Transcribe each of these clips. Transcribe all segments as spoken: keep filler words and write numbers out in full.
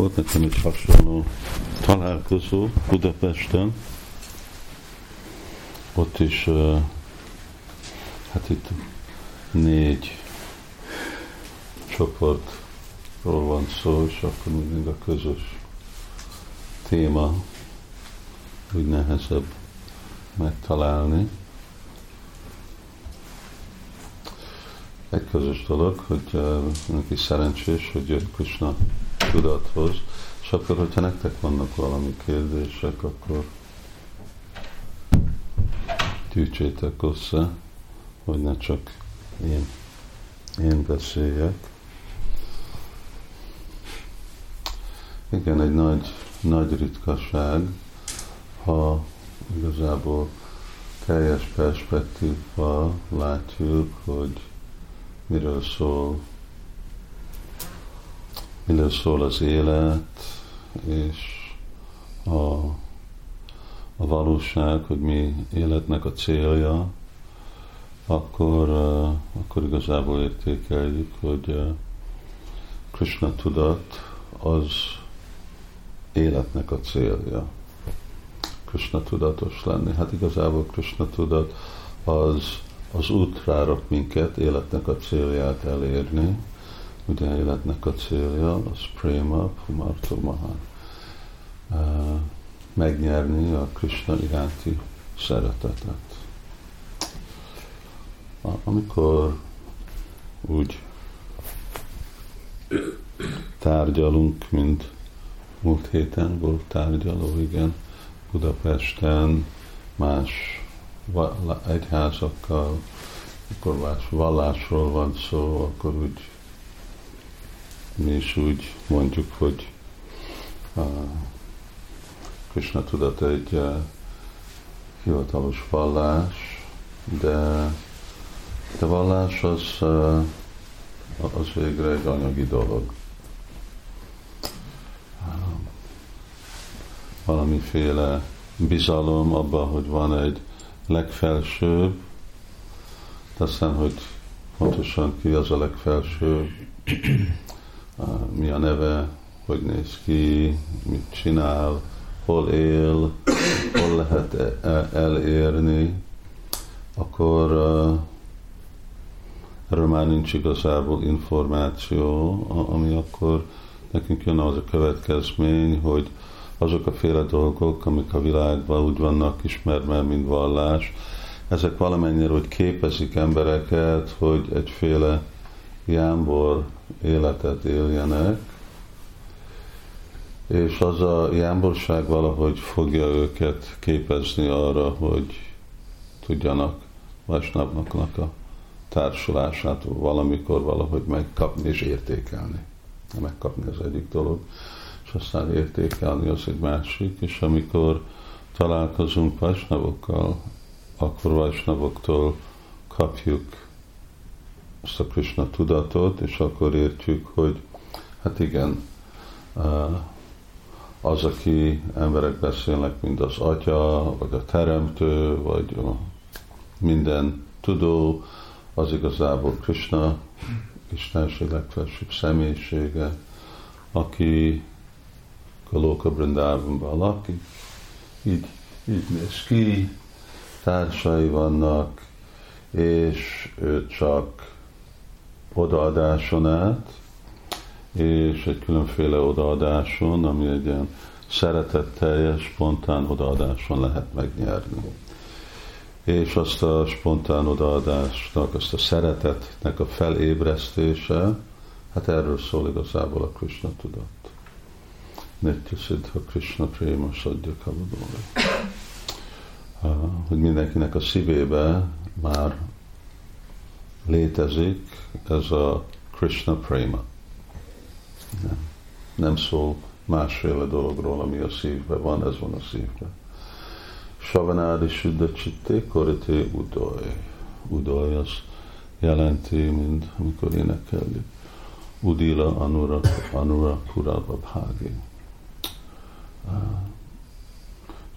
volt nekem egy hasonló találkozó Budapesten. Ott is, hát itt négy csoportról van szó, és akkor mindig a közös téma úgy nehezebb megtalálni. Egy közös dolog, hogy neki szerencsés, hogy jött Krishna tudathoz, és akkor, hogyha nektek vannak valami kérdések, akkor gyűjtsétek össze, hogy ne csak én, én beszéljek. Igen, egy nagy, nagy ritkaság, ha igazából teljes perspektívval látjuk, hogy miről szól, miről szól az élet, és a, a valóság, hogy mi életnek a célja, akkor, akkor igazából értékeljük, hogy Krishna tudat az életnek a célja. Krishna tudatos lenni. Hát igazából Krishna tudat az az út rárak minket, életnek a célját elérni. Ugye életnek a célja az Prema, Pumartomahán. Megnyerni a Krishna iránti szeretetet. Amikor úgy tárgyalunk, mint múlt héten volt tárgyaló, igen, Budapesten, más egyházakkal, akkor más vallásról van szó, akkor úgy mi is úgy mondjuk, hogy a Krishna tudat egy hivatalos vallás, de, de vallás az, az végre egy anyagi dolog. Valamiféle bizalom abban, hogy van egy legfelsőbb, aztán, hogy pontosan ki az a legfelsőbb, mi a neve, hogy néz ki, mit csinál, hol él, hol lehet elérni, akkor erről már nincs igazából információ, ami akkor nekünk jön az a következmény, hogy azok a féle dolgok, amik a világban úgy vannak ismerve, mint vallás, ezek valamennyire, hogy képezik embereket, hogy egyféle jámbor életet éljenek, és az a jámborság valahogy fogja őket képezni arra, hogy tudjanak Vaisnavaknak a társulását valamikor valahogy megkapni és értékelni. Megkapni az egyik dolog, és aztán értékelni az egy másik, és amikor találkozunk Vaisnavokkal, akkor Vaisnavoktól kapjuk ezt a Krishna tudatot, és akkor értjük, hogy hát igen, az, aki emberek beszélnek, mint az Atya, vagy a Teremtő, vagy a minden tudó, az igazából Krishna, Istenség legfelsőbb személyisége, aki Koloka Vrindavanban lakik, így, így néz ki, társai vannak, és ő csak odaadáson át, és egy különféle odaadáson, ami egy ilyen szeretetteljes, spontán odaadáson lehet megnyerni. És azt a spontán odaadásnak, azt a szeretetnek a felébresztése, hát erről szól igazából a Krishna tudat. Nityasiddha Krishna Prema sadjaka vadóra. Hogy mindenkinek a szívébe már létezik ez a Krishna Prema. Nem, nem szól másféle dologról, ami a szívben van, ez van a szívben. Savanádi Suddha Csitte Korite Udoy. Udoy azt jelenti, mint amikor énekeljük. Udila Anura, anura Purabha Bhági.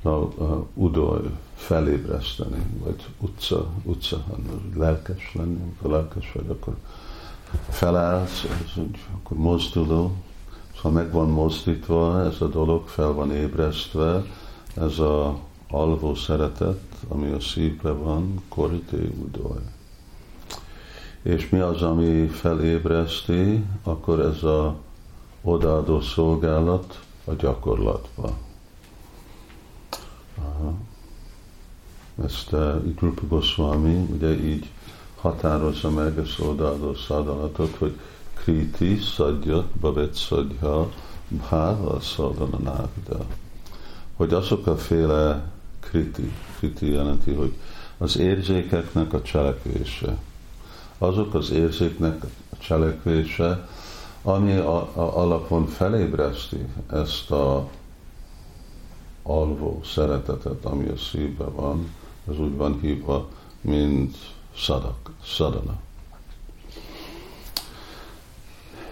Uh, Udoy, felébreszteni, vagy utca, utca, lelkes lenni, amikor lelkes vagy, akkor felállsz, ez úgy, akkor mozduló, Szóval meg van mozdítva ez a dolog, fel van ébresztve, ez a alvó szeretet, ami a szívbe van, korité udoj. És mi az, ami felébreszti, akkor ez a odaadó szolgálat a gyakorlatba. Aha. Ezt uh, Krishna Goszvámi ugye így határozza meg ezt odaadó szolgálatot, hogy kriti szadjat, bavet szadja, bháva szadananávidá. Hogy azok a féle kriti, kriti jelenti, hogy az érzékeknek a cselekvése, azok az érzéknek a cselekvése, ami a, a alapon felébreszti ezt a alvó szeretetet, ami a szívben van, ez úgy van hívva, mint szadak, szadana.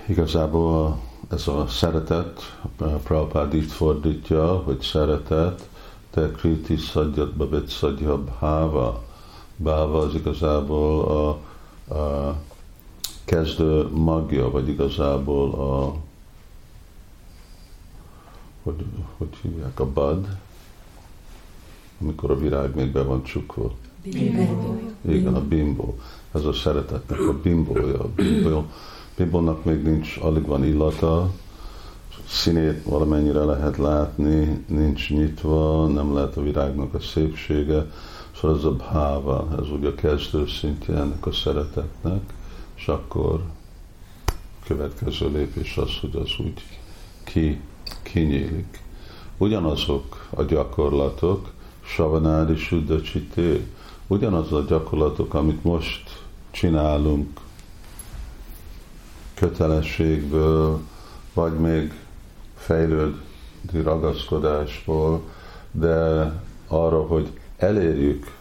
Igazából ez a szeretet, Prabhupád itt fordítja, hogy szeretet, te kriti szadjat, babet szadja bháva. Bháva az igazából a, a kezdő magja, vagy igazából a hogy, hogy hívják, a bud, amikor a virág még be van csukva. Bimbó. Igen, a bimbó. Ez a szeretetnek a bimbója. A bimbó. Bimbónak még nincs, alig van illata, színét valamennyire lehet látni, nincs nyitva, nem lehet a virágnak a szépsége, szóval ez a bháva, ez ugye a kezdő szintje ennek a szeretetnek, és akkor következő lépés az, hogy az úgy ki, kinyílik. Ugyanazok a gyakorlatok, savanádi suddha csitté, ugyanaz a gyakorlatok, amit most csinálunk kötelességből, vagy még fejlődő ragaszkodásból, de arra, hogy elérjük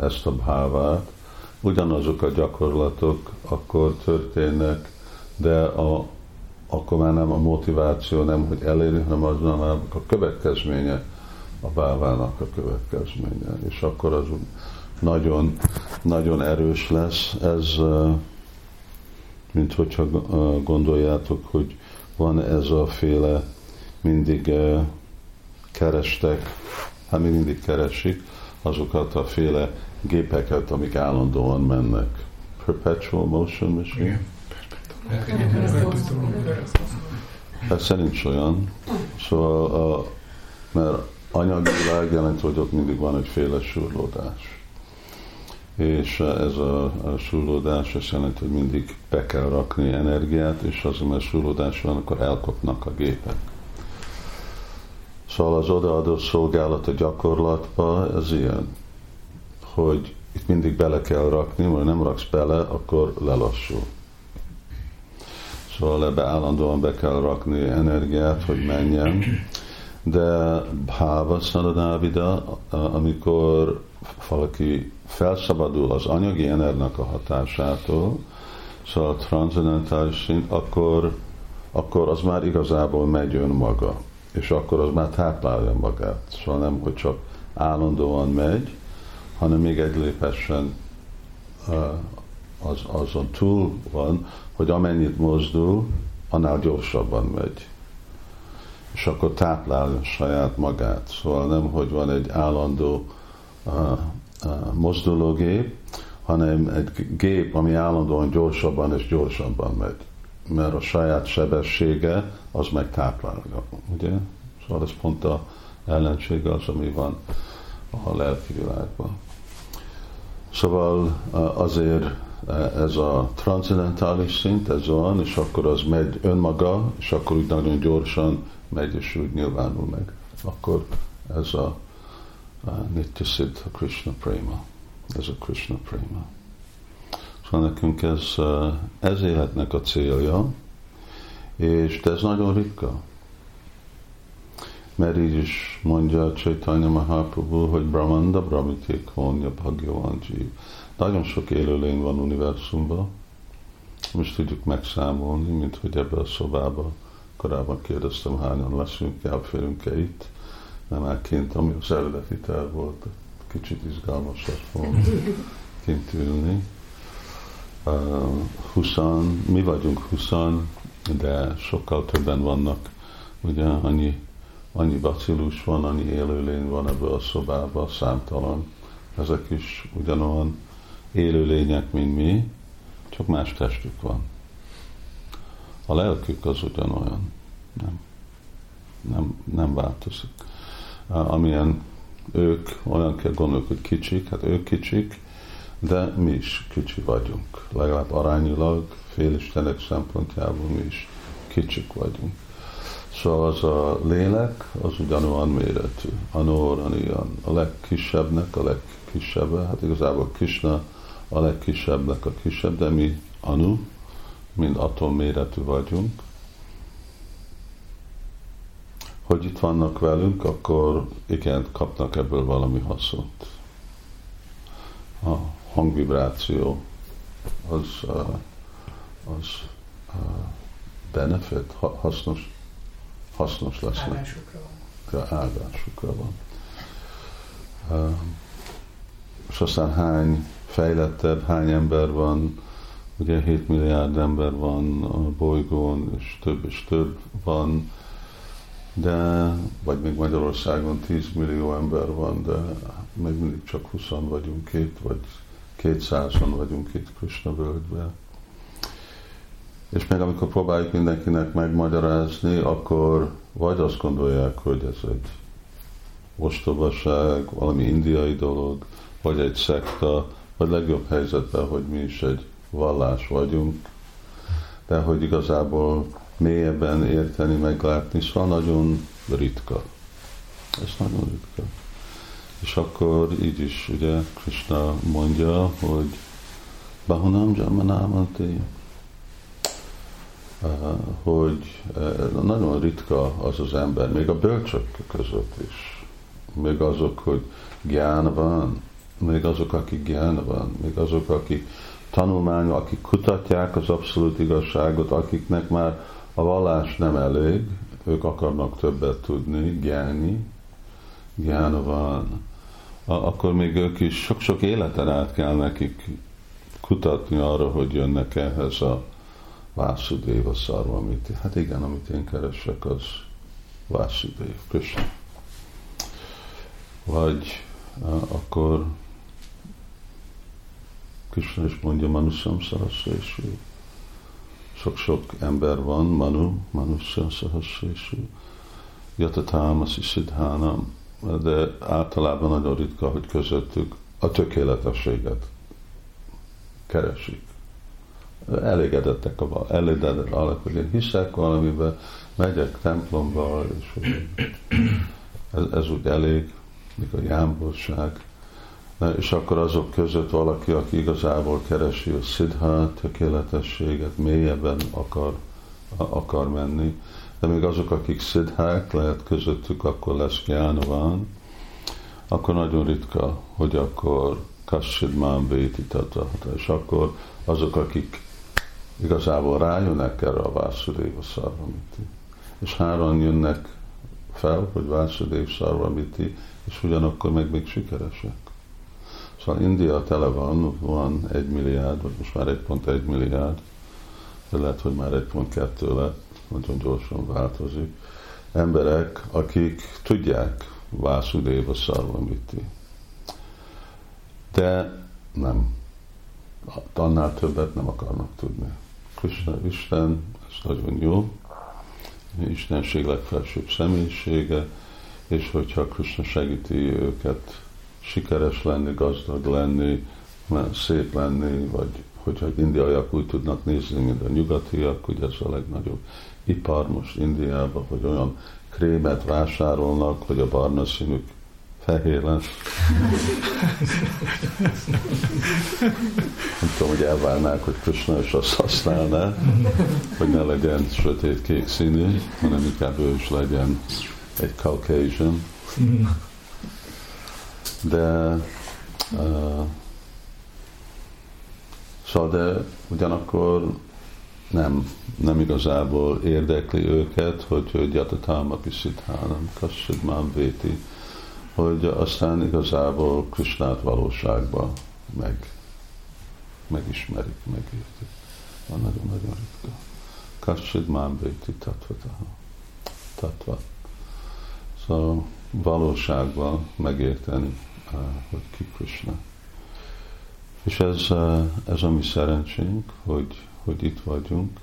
ezt a bhávát, ugyanazok a gyakorlatok akkor történnek, de a, akkor már nem a motiváció, nem, hogy elérjük, hanem az nem a következménye, a bhávának a következménye. És akkor az nagyon, nagyon erős lesz. Ez, mint hogyha gondoljátok, hogy van ez a féle, mindig kerestek, hát még mindig keresik azokat a féle gépeket, amik állandóan mennek. Perpetual motion machine? Hát szerint olyan. Szóval, a, mert anyagilag jelent, hogy ott mindig van egyféle surlódás. És ez a, a súrlódás azt jelenti, hogy mindig be kell rakni energiát, és azért, mert súrlódás van, akkor elkopnak a gépek. Szóval az odaadó szolgálat a gyakorlatban, ez ilyen, hogy itt mindig bele kell rakni, mert nem raksz bele, akkor lelassul. Szóval ebbe állandóan be kell rakni energiát, hogy menjen. De bháva szadana, amikor valaki felszabadul az anyagi enernek a hatásától, szóval a transzendentális szint, akkor, akkor az már igazából megy önmaga, és akkor az már táplálja magát. Szóval nem, hogy csak állandóan megy, hanem még egy lépesen az, azon túl van, hogy amennyit mozdul, annál gyorsabban megy. És akkor táplálja saját magát. Szóval nem, hogy van egy állandó a, a mozdulógép, hanem egy gép, ami állandóan gyorsabban és gyorsabban megy. Mert a saját sebessége, az meg táplálja. Ugye? Szóval ez pont az ellensége az, ami van a lelki világban. Szóval azért ez a transzendentális szint, ez van, és akkor az megy önmaga, és akkor úgy nagyon gyorsan megy, és úgy nyilvánul meg. Akkor ez a Nitya Siddha Krishna Prema. Ez a Krishna Prema. Szóval nekünk ez, ez életnek a célja, és de ez nagyon ritka. Mert így is mondja Chaitanya Mahaprabhu, hogy Brahmanda Brahmiték honja Bhagyavanji. Nagyon sok élőlény van univerzumban. Most tudjuk megszámolni, mint hogy ebben a szobában korábban kérdeztem, hányan leszünk, elférünk-e itt. Nem már kint, ami az eredeti terv volt, kicsit izgalmas lett volna kint ülni. Uh, huszan, mi vagyunk huszan de sokkal többen vannak, ugye annyi, annyi bacillus van, annyi élőlény van ebből a szobában, számtalan. Ezek is ugyanolyan élőlények, mint mi, csak más testük van. A lelkük az ugyanolyan. Nem, nem, nem változik. Amilyen ők, olyan kell gondolni, hogy kicsik, hát ők kicsik, de mi is kicsi vagyunk. Legalább arányilag, félistenek szempontjából mi is kicsik vagyunk. Szóval az a lélek, az ugyanolyan méretű. Anóranyan. A legkisebbnek, a legkisebbe, hát igazából Krishna a legkisebbnek a kisebb, de mi anu, mind atom méretű vagyunk. Hogy itt vannak velünk, akkor igen, kapnak ebből valami haszont. A hangvibráció az, az benefit, hasznos, hasznos lesz neki. Áldásukra van. És aztán hány fejlettebb, hány ember van, ugye hét milliárd ember van a bolygón, és több és több van, de, vagy még Magyarországon tíz millió ember van, de még mindig csak húszan vagyunk itt, vagy kétszázan vagyunk itt Krisna-völgyben. És meg amikor próbáljuk mindenkinek megmagyarázni, akkor vagy azt gondolják, hogy ez egy ostobaság, valami indiai dolog, vagy egy szekta, vagy legjobb helyzetben, hogy mi is egy vallás vagyunk, de hogy igazából mélyebben érteni, meglátni, szóval nagyon ritka. Ez nagyon ritka. És akkor így is, ugye, Krishna mondja, hogy Bahunam Jamanamati, hogy nagyon ritka az az ember, még a bölcsök között is, még azok, hogy gyána van, még azok, akik gyána van, még azok, akik tanulmányok, akik kutatják az abszolút igazságot, akiknek már a vallás nem elég, ők akarnak többet tudni, gyáni, gyána van. Akkor még ők is sok-sok életen át kell nekik kutatni arra, hogy jönnek ehhez a Vászudéva szarvamiti. Hát igen, amit én keresek, az Vászudév, Krishna. Vagy akkor Krishna is mondja Manuszam szaraszésű. Sok-sok ember van, Manu, Manuszam szaraszésű. Jatatámas is szidhánam. De általában nagyon ritka, hogy közöttük a tökéletességet keresik. Elégedettek a val, elégedett alak, hogy én hiszek valamiben, megyek templomba, és ez, ez úgy elég, mikor a jámborság. És akkor azok között valaki, aki igazából keresi a szidhát, tökéletességet, mélyebben akar, akar menni. De még azok, akik szidhák, lehet közöttük, akkor lesz gyánován, akkor nagyon ritka, hogy akkor kassidmán bétítatahat. És akkor azok, akik igazából rájönnek erre a Vászudéva szarvamiti. És háran jönnek fel, hogy Vászudéva szarvamiti, és ugyanakkor meg még sikeresek. Szóval India tele van, van egy milliárd, vagy most már egy pont egy milliárd, de lehet, hogy már egy pont kettő lett, nagyon gyorsan változik. Emberek, akik tudják Vászudéva szarvamiti. De nem. Annál többet nem akarnak tudni. Krishna Isten, ez nagyon jó. Istenség legfelsőbb személyisége, és hogyha Krishna segíti őket sikeres lenni, gazdag lenni, szép lenni, vagy hogyha indiaiak úgy tudnak nézni, mint a nyugatiak, ugye ez a legnagyobb ipar most Indiában, hogy olyan krémet vásárolnak, hogy a barna színük fehér lesz. Nem tudom, hogy elvárnák, hogy Krishna is azt használná, hogy ne legyen sötét-kék színű, hanem inkább ő is legyen egy Caucasian. De uh, szóval de ugyanakkor nem, nem igazából érdekli őket, hogy gyatatáma piszithálam, kassidmám véti, hogy aztán igazából Krisnát valóságban meg, megismerik, megértik. Van nagyon-nagyon ritka. Kassid mámbéti tatvataha. Tatva. Szóval valóságban megérteni, hogy ki Krishna. És ez, ez a mi szerencsénk, hogy, hogy itt vagyunk.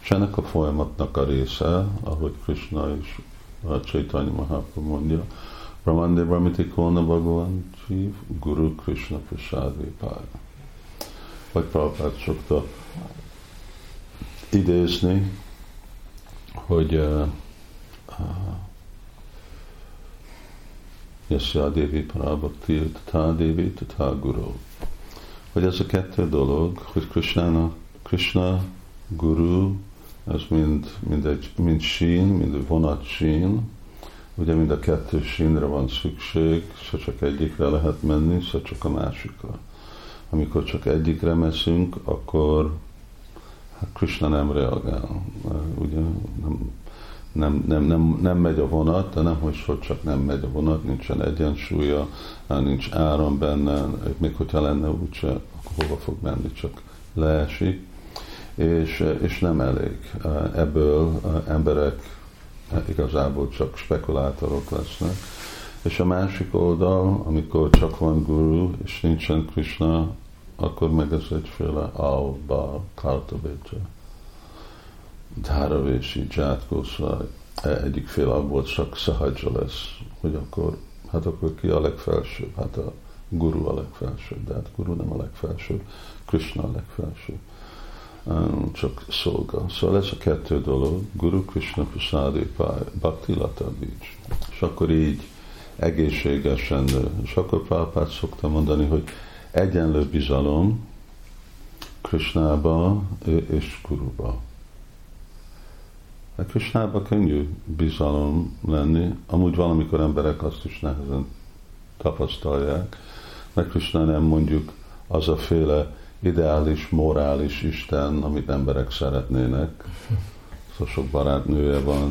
És ennek a folyamatnak a része, ahogy Krishna és a Chaitanya Mahaprabhu mondja, Brahmande Brahmiti Kona Bhagavan Jiv Guru Krishna Prasad Vipára. Vagy Prabhupát szokta idézni, hogy uh, uh, Yasya Devi Parabhakti Tatha Devi Tatha Guru. Hogy ez a kettő dolog, hogy Krishna, Krishna Guru, ez mind, mind, egy, mind sín, mind vonat sín. Ugye mind a kettő sínre van szükség, se csak egyikre lehet menni, se csak a másikra. Amikor csak egyikre meszünk, akkor hát Krishna nem reagál. Ugye nem, nem, nem, nem, nem megy a vonat, de nem, hogy csak nem megy a vonat, nincsen egyensúlya, nincs áram benne, még hogyha lenne úgyse, akkor hova fog menni, csak leesik. És, és nem elég. Ebből emberek igazából csak spekulátorok lesznek. És a másik oldal, amikor csak van guru, és nincsen Krishna, akkor meg ez egyféle Aubba, Kartabétya, Dharavési, Dzsátkószaj, egyik fél abból csak Szahadzsa lesz, hogy akkor, hát akkor ki a legfelsőbb? Hát a guru a legfelsőbb, de hát guru nem a legfelsőbb, Krishna a legfelsőbb. Csak szolga. Szóval ez a kettő dolog, Guru Krishna Prasadi Pály, Bhakti Lata Bícs. És akkor így egészségesen nő. És akkor Prabhupát szokta mondani, hogy egyenlő bizalom Krishnába és Guruba. Hát Krishnába könnyű bizalom lenni, amúgy valamikor emberek azt is nehezen tapasztalják, mert Krishna nem mondjuk az a féle ideális, morális Isten, amit emberek szeretnének. Szóval sok barátnője van,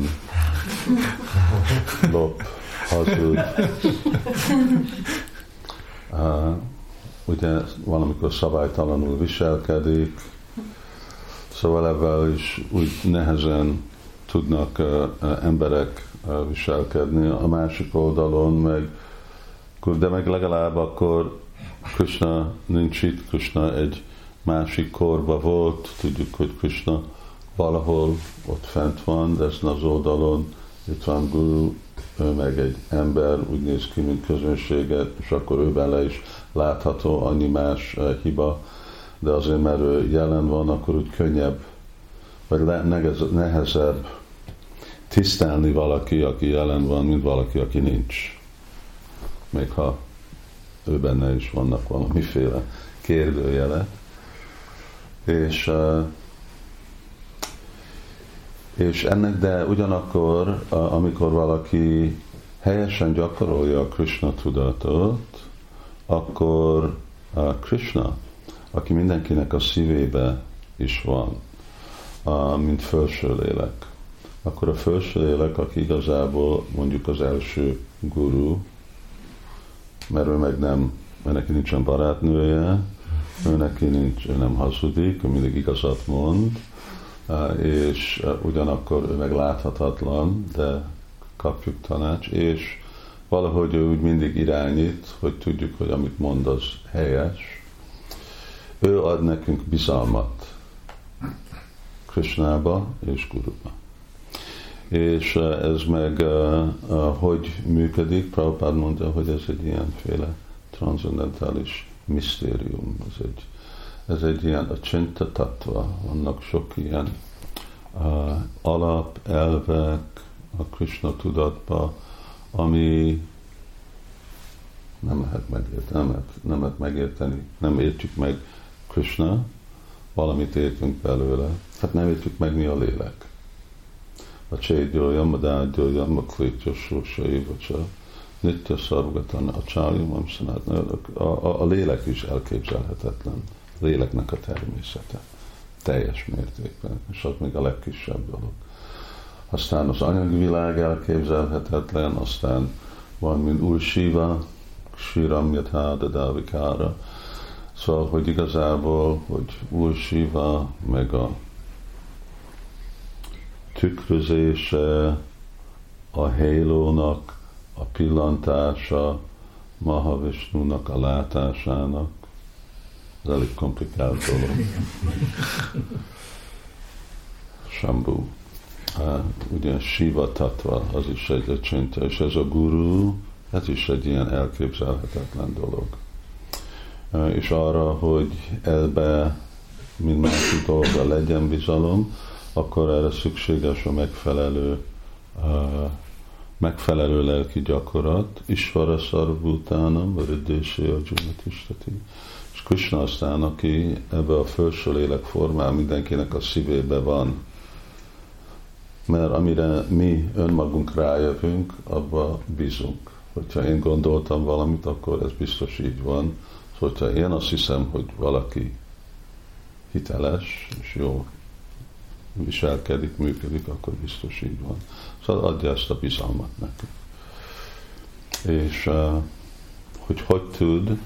lop, hazud. Uh, ugye valamikor szabálytalanul viselkedik, szóval ebben is úgy nehezen tudnak uh, uh, emberek uh, viselkedni. A másik oldalon meg, de meg legalább akkor Krishna nincs itt, Krishna egy másik korba volt, tudjuk, hogy Krishna valahol ott fent van, de ezen az oldalon itt van Guru, ő meg egy ember, úgy néz ki, mint közönséget, és akkor ő bele is látható annyi más hiba, de azért, mert ő jelen van, akkor úgy könnyebb, vagy nehezebb tisztelni valaki, aki jelen van, mint valaki, aki nincs. Még ha ő benne is vannak valamiféle kérdőjelek. És, és ennek, de ugyanakkor, amikor valaki helyesen gyakorolja a Krishna tudatot, akkor a Krishna, aki mindenkinek a szívébe is van, mint felső lélek, akkor a felső lélek, aki igazából mondjuk az első guru, mert ő meg nem, mert neki nincsen barátnője, ő neki nincs, ő nem hazudik, ő mindig igazat mond, és ugyanakkor ő meg láthatatlan, de kapjuk tanács, és valahogy ő úgy mindig irányít, hogy tudjuk, hogy amit mond, az helyes. Ő ad nekünk bizalmat Krishnába és Guruba. És ez meg hogy működik? Prabhupád mondja, hogy ez egy ilyenféle transzendentális misztérium. Ez egy, ez egy ilyen a csinta tattva. Vannak sok ilyen uh, alapelvek a Krishna tudatba, ami nem lehet megérteni, nem lehet, nem lehet megérteni. Nem értjük meg Krishna, valamit értünk belőle. Hát nem értjük meg, mi a lélek. A csédjólyam, a dágyólyam, a klítjósúrsai, bocsa, nitya szarvgatan, a csályom, amszanád, a, a, a lélek is elképzelhetetlen. A léleknek a természete. Teljes mértékben. És az még a legkisebb dolog. Aztán az anyagvilág elképzelhetetlen, aztán van, mint új Shiva, Shiram Yatháda Dávikára. Szóval, hogy igazából, hogy új Shiva, meg a tükrözése, a hélónak, a pillantása, Mahavisnunak a látásának. Ez elég komplikált dolog. Sambhu. Ugye Shiva tattva, az is egy lecsönte, és ez a guru, ez is egy ilyen elképzelhetetlen dolog. És arra, hogy ebbe mindmásik dolga legyen bizalom, akkor erre szükséges a megfelelő megfelelő lelki gyakorlat, Isvara Sarvbhutánam, Riddési Arjuna Tishtati. És Krishna aztán, aki ebbe a felső lélek formán mindenkinek a szívébe van. Mert amire mi önmagunk rájövünk, abba bízunk. Hogyha én gondoltam valamit, akkor ez biztos így van. Szóval, hogyha én azt hiszem, hogy valaki hiteles és jó viselkedik, működik, akkor biztos így van. Szóval adja ezt a bizalmat nekünk. És hogy hogy tud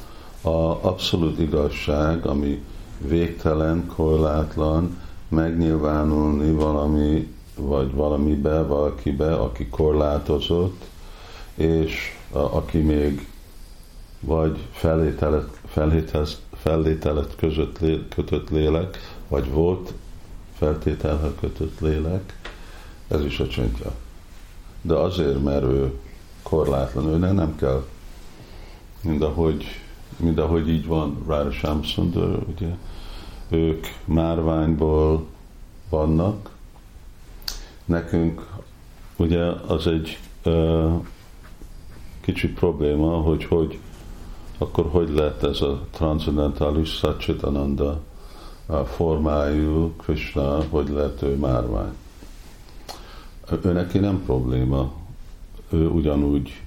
a abszolút igazság, ami végtelen, korlátlan, megnyilvánulni valami, vagy valamibe, valakibe, aki korlátozott, és a, aki még vagy fellételet, fellételet, fellételet között lé, kötött lélek, vagy volt feltételhez kötött lélek, ez is a csöntje. De azért, mert ő korlátlan, ő nem, nem kell, mind ahogy, mind ahogy így van Ráda Sámszundor, ugye, ők márványból vannak. Nekünk ugye az egy ö, kicsi probléma, hogy, hogy akkor hogy lett ez a transzendentális Sacchidananda formájú Krishna, hogy lett ő márvány. Ő neki nem probléma. Ő ugyanúgy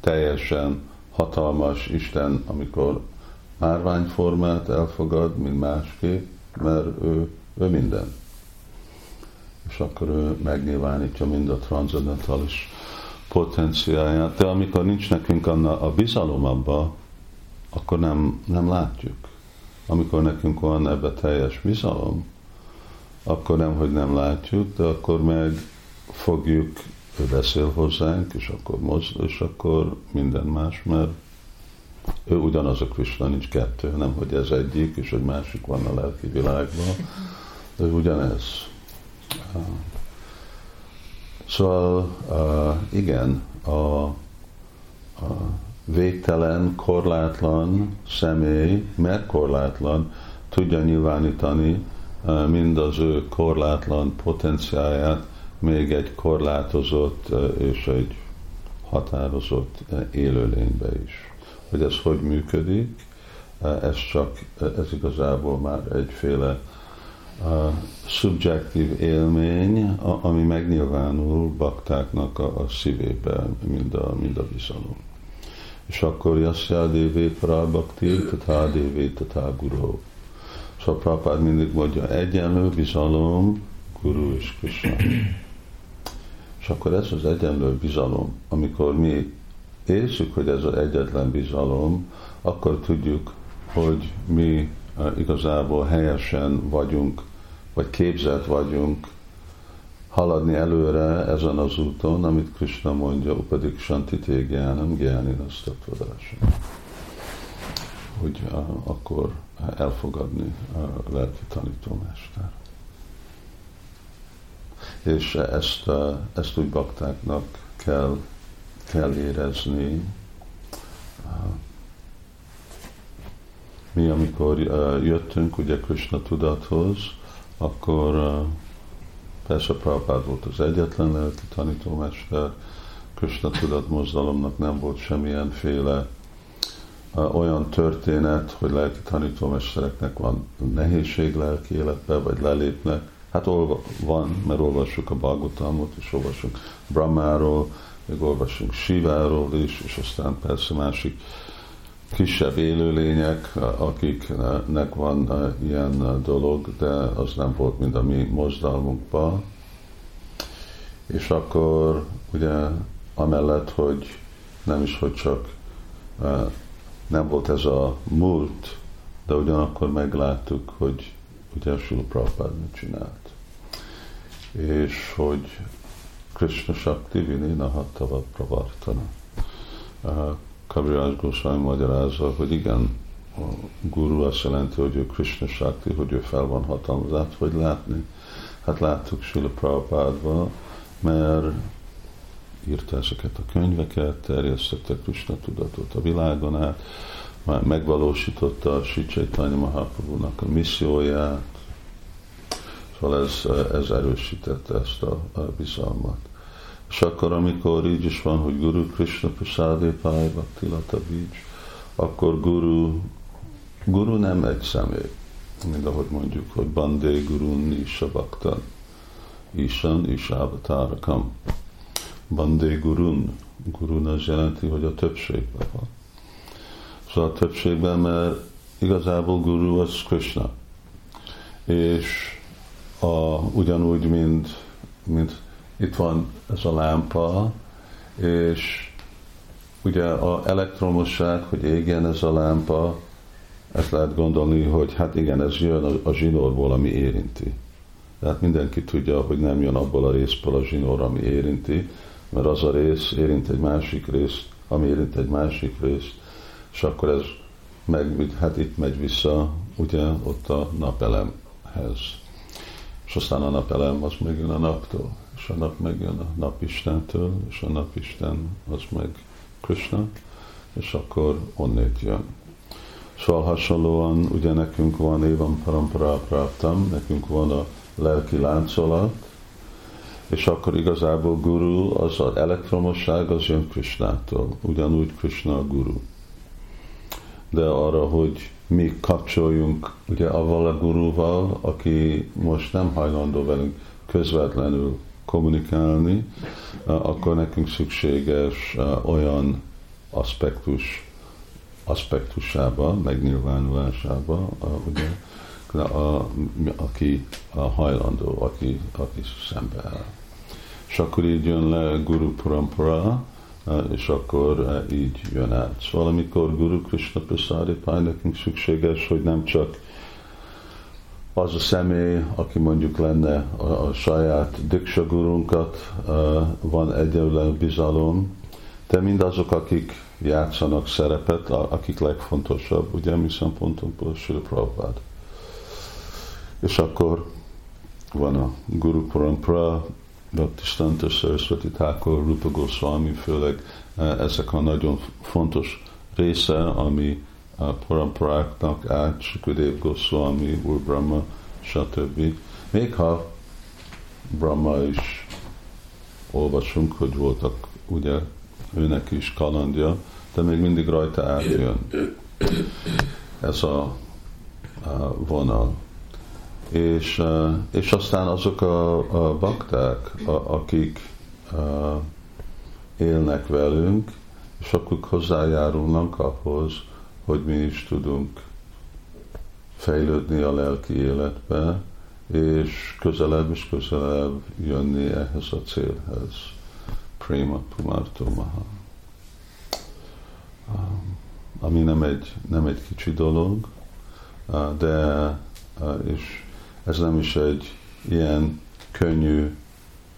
teljesen hatalmas Isten, amikor márványformát elfogad, mint másképp, mert ő, ő minden. És akkor ő megnyilvánítja mind a transzendentális potenciáját. De amikor nincs nekünk anna a bizalom abba, akkor nem, nem látjuk. Amikor nekünk van ebbe teljes bizalom, akkor nem, hogy nem látjuk, de akkor meg fogjuk, ő beszél hozzánk, és akkor mozdul, és akkor minden más, mert ő ugyanaz a Krishna, nincs kettő, nem, hogy ez egyik, és egy másik van a lelki világban, de ugyanez. Szóval uh, igen, a, a végtelen, korlátlan személy, mert korlátlan, tudja nyilvánítani uh, mind az ő korlátlan potenciáját, még egy korlátozott uh, és egy határozott uh, élőlénybe is. Hogy ez hogy működik, uh, ez csak, ez igazából már egyféle a szubjektív élmény, ami megnyilvánul baktáknak a, a szívében, mind a, mind a bizalom. És akkor Yasya Devi Prabhakti Tatha Devi Tatha Guru. Szóval Prabhupád mindig mondja, egyenlő bizalom, Guru és Krishna. És akkor ez az egyenlő bizalom, amikor mi érzük, hogy ez az egyetlen bizalom, akkor tudjuk, hogy mi igazából helyesen vagyunk, vagy képzelt vagyunk haladni előre ezen az úton, amit Krishna mondja, upadik santité gyánam, gyáninasztatvadása. Hogy akkor elfogadni a lelki tanítómester. És ezt, ezt úgy baktáknak kell, kell érezni. Mi, amikor jöttünk, ugye Krishna tudathoz, akkor persze Prabhupád volt az egyetlen lelki tanítómester, Krishna tudat mozdalomnak nem volt semmilyenféle olyan történet, hogy lelki tanítómestereknek van nehézség lelki életbe, vagy lelépnek. Hát olva, van, mert olvassuk a Bhagavatamot, és olvassuk Brahmáról, meg olvassunk Shiváról is, és aztán persze másik kisebb élőlények, akiknek van ilyen dolog, de az nem volt mind a mi mozdalmunkban. És akkor ugye amellett, hogy nem is, hogy csak nem volt ez a múlt, de ugyanakkor megláttuk, hogy ugye Srila Prabhupád mit csinált. és hogy Krishna sakti vininahattava pravartana. Kaviraj Gosvámi magyarázza, hogy igen, a guru azt jelenti, hogy ő Krishna sakti, hogy ő fel van hatalmazát, vagy látni. Hát láttuk Srila Prabhupádba, mert írta ezeket a könyveket, terjesztette Krishna tudatot a világon át, már megvalósította a Sri Chaitanya Mahaprabhunak a misszióját, szóval ez, ez erősítette ezt a, a bizalmat. És akkor, amikor így is van, hogy Guru Krishna Prasade Pály Bhakti Lata Bíj, akkor Guru, Guru nem egy személy, mint ahogy mondjuk, hogy Bandé Guru Nisha Bhaktan, Isan Isha Avatarakam. Bandé Gurun, Gurun az jelenti, hogy a többségben van. Szóval a többségben, mert igazából Guru az Krishna. És a, ugyanúgy, mint, mint itt van ez a lámpa, és ugye az elektromosság, hogy égen ez a lámpa, ezt lehet gondolni, hogy hát igen, ez jön a zsinórból, ami érinti. Tehát mindenki tudja, hogy nem jön abból a részből a zsinór, ami érinti, mert az a rész érint egy másik részt, ami érint egy másik részt, és akkor ez meg, hát itt megy vissza, ugye, ott a napelemhez. És aztán a napelem az megjön a naptól, és a nap megjön a napistentől, és a napisten az meg Krishna, és akkor onnét jön. Szóval hasonlóan, ugye nekünk van évam parampara praptam, nekünk van a lelki láncolat, és akkor igazából guru, az az elektromosság, az jön Krishnától, ugyanúgy Krishna a guru. De arra, hogy mi kapcsoljunk ugye avval a guruval, aki most nem hajlandó velünk közvetlenül kommunikálni, akkor nekünk szükséges olyan aspektus, aspektusába, megnyilvánulásába, ugye, A, a, aki a hajlandó, aki, aki szembe áll. És akkor így jön le Guru Parampara, és akkor így jön át. Szóval amikor Guru Krishna Prasade Pály, nekünk szükséges, hogy nem csak az a személy, aki mondjuk lenne a, a saját diksha gurunkat, van egyenlő bizalom, de mindazok, akik játszanak szerepet, akik legfontosabb, ugye mi szempontunkból Srila Prabhupád. És akkor van a Guru Parampara, Bhaktisiddhanta Saraswati Thakura, Rupa Goswami, főleg ezek a nagyon fontos része, ami a Paramparák át, Sukadeva Goswami, Úr Brahma, stb. Még ha Brahma is olvasunk, hogy voltak, ugye, őnek is kalandja, de még mindig rajta átjön ez a, a vonal. És, és aztán azok a, a bakták, a, akik a, élnek velünk, és akkor hozzájárulnak ahhoz, hogy mi is tudunk fejlődni a lelki életbe, és közelebb és közelebb jönni ehhez a célhez. Prema Pumarto Maha. Ami nem egy, nem egy kicsi dolog, de és ez nem is egy ilyen könnyű,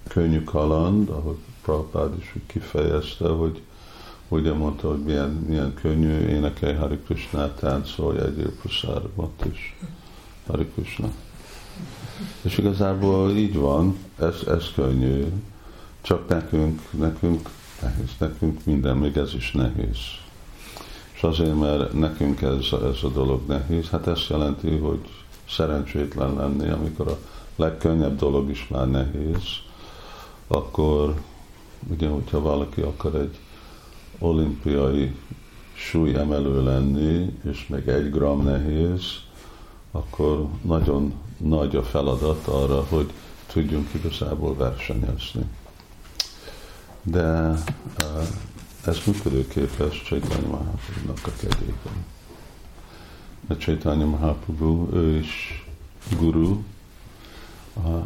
könnyű kaland, ahogy Prabhupád is kifejezte, hogy ugye mondta, hogy milyen, milyen könnyű énekelj Hare Krishnát, táncolj egyéb prasádot is. Hare Krishna. És igazából így van, ez, ez könnyű, csak nekünk, nekünk nehéz, nekünk minden, még ez is nehéz. És azért, mert nekünk ez, ez a dolog nehéz, hát ez jelenti, hogy szerencsétlen lenni, amikor a legkönnyebb dolog is már nehéz, akkor ugye, hogyha valaki akar egy olimpiai súlyemelő lenni, és még egy gram nehéz, akkor nagyon nagy a feladat arra, hogy tudjunk igazából versenyezni. De ez működőképes Chaitanya Mahaprabhunak a kegyében. A Chaitanya Mahaprabhu, ő is guru, uh,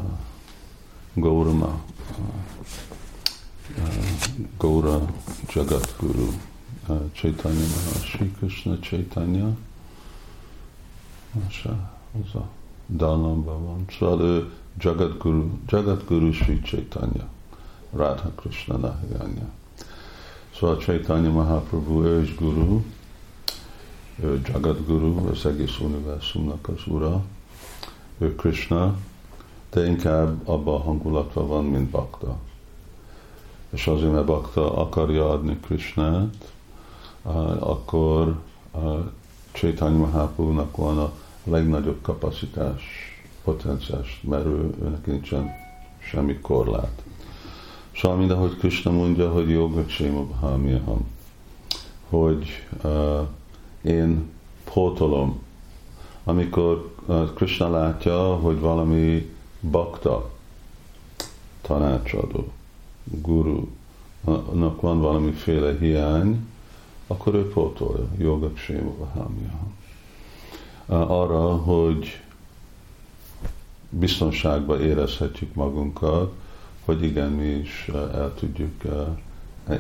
Gaurama, uh, Gaura Jagat Guru, uh, Chaitanya Mahaprabhu, Krishna Chaitanya, az a dalamba van. Szóval ő Jagat Guru, Jagat Guru Sri Chaitanya, Radha Krishna Nahiganya. Szóval Chaitanya Mahaprabhu, ő is Guru, ő Jagat Guru, az egész univerzumnak az ura, ő Krishna, de inkább abban a hangulatban van, mint Bhakta. És azért, mert Bhakta akarja adni Krishnát, akkor Chaitanya Mahaprabhunak van a legnagyobb kapacitás, potenciális, mert ő, őnek nincsen semmi korlát. Szóval mindenhogy Krishna mondja, hogy joga cséma bhámiham, hogy uh, én pótolom. Amikor uh, Krishna látja, hogy valami bhakta, tanácsadó, gurunak van valamiféle hiány, akkor ő pótolja, joga cséma bhámiham. Uh, arra, hogy biztonságban érezhetjük magunkat, hogy igen, mi is el tudjuk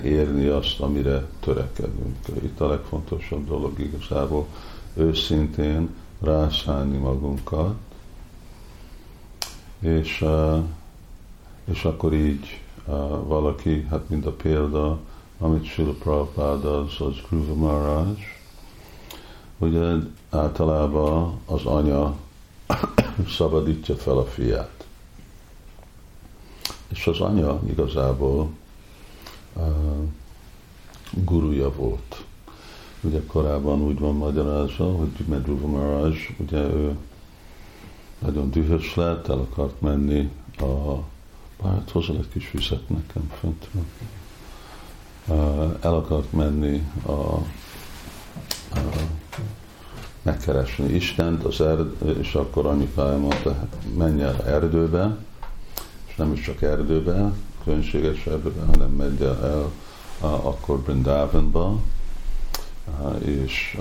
érni azt, amire törekedünk. Itt a legfontosabb dolog igazából őszintén rászállni magunkat, és, és akkor így valaki, hát mint a példa, amit Srila Prabhupada az, az Dhruva Maharaja, ugye általában az anya szabadítja fel a fiát. És az anya igazából uh, guruja volt. Ugye korábban úgy van magyarázva, hogy Dhruva Maharaja, ugye ő nagyon dühös lett, el akart menni a párt, hozzal egy kis vizet nekem fent. Uh, el akart menni a, a megkeresni Istent, az erd- és akkor anyukája mondta, menj el erdőbe, és nem is csak erdőbe, különséges erdőbe, hanem menj el a, akkor Vrindavanba, és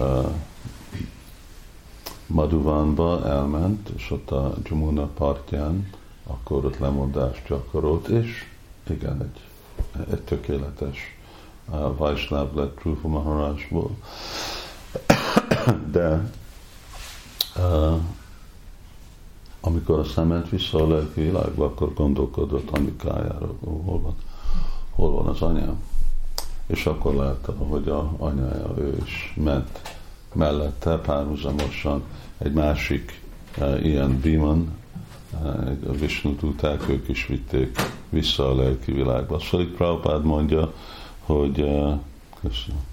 Madhuvanba elment, és ott a Jumuna partján, akkor ott lemondást gyakorolt, és igen, egy, egy tökéletes Vaisnava lett Dhruva Maharajból. De uh, amikor aztán ment vissza a lelki világba, akkor gondolkodott anyukájára, hol van, hol van az anyám. És akkor látta, hogy a anyája ő is ment mellette párhuzamosan egy másik uh, ilyen bíman, uh, a Vishnu tuták, ők is vitték vissza a lelki világba. Szóval itt Prabhupád mondja, hogy uh, köszönöm.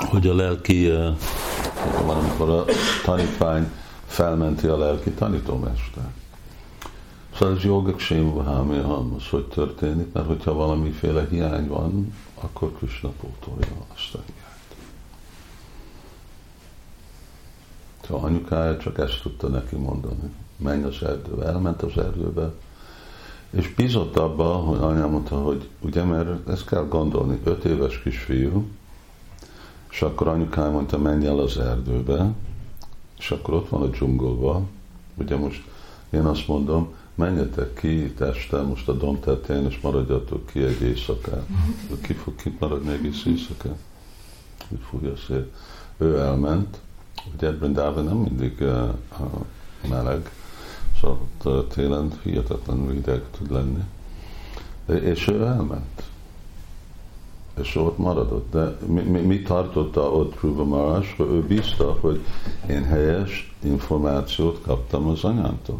Hogy a lelki, amikor a tanítvány felmenti a lelki tanítómester. Szóval ez joga kséma bhámiham, az hogy történik, mert hogyha valamiféle hiány van, akkor Krishna pótolja azt a hiányt. Szóval anyukája csak ezt tudta neki mondani. Menj az erdőbe, elment az erdőbe, és bízott abba, hogy anyám mondta, hogy ugye, mert ezt kell gondolni, öt éves kisfiú, és akkor anyukám mondta, menj el az erdőbe, és akkor ott van a dzsungolba. Ugye most én azt mondom, menjetek ki este, most a domb tetején, és maradjatok ki egy éjszakát. Ki fog kint maradni egész éjszakát? Úgy fújja a szél. Ő elment, ugye Vrindavan nem mindig uh, meleg, szóval télen hihetetlenül hideg tud lenni. És ő elment. És ott maradott. De mi, mi, mi tartotta ott Dhruva Maharaja, hogy ő bízta, hogy én helyes információt kaptam az anyámtól.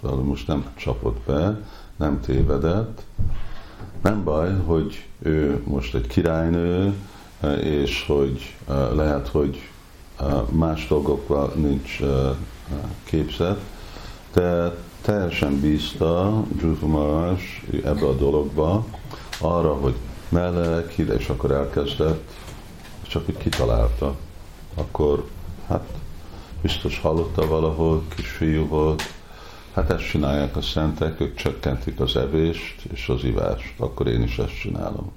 Tehát most nem csapott be, nem tévedett. Nem baj, hogy ő most egy királynő, és hogy lehet, hogy más dolgokkal nincs képzett, de teljesen bízta Dhruva Maharaja ebbe a dologba arra, hogy mellek híd, és akkor elkezdett, csak így kitalálta. Akkor, hát, biztos hallotta valahol, kisfiú volt, hát ezt csinálják a szentek, ők csökkentik az evést és az ivást, akkor én is ezt csinálom.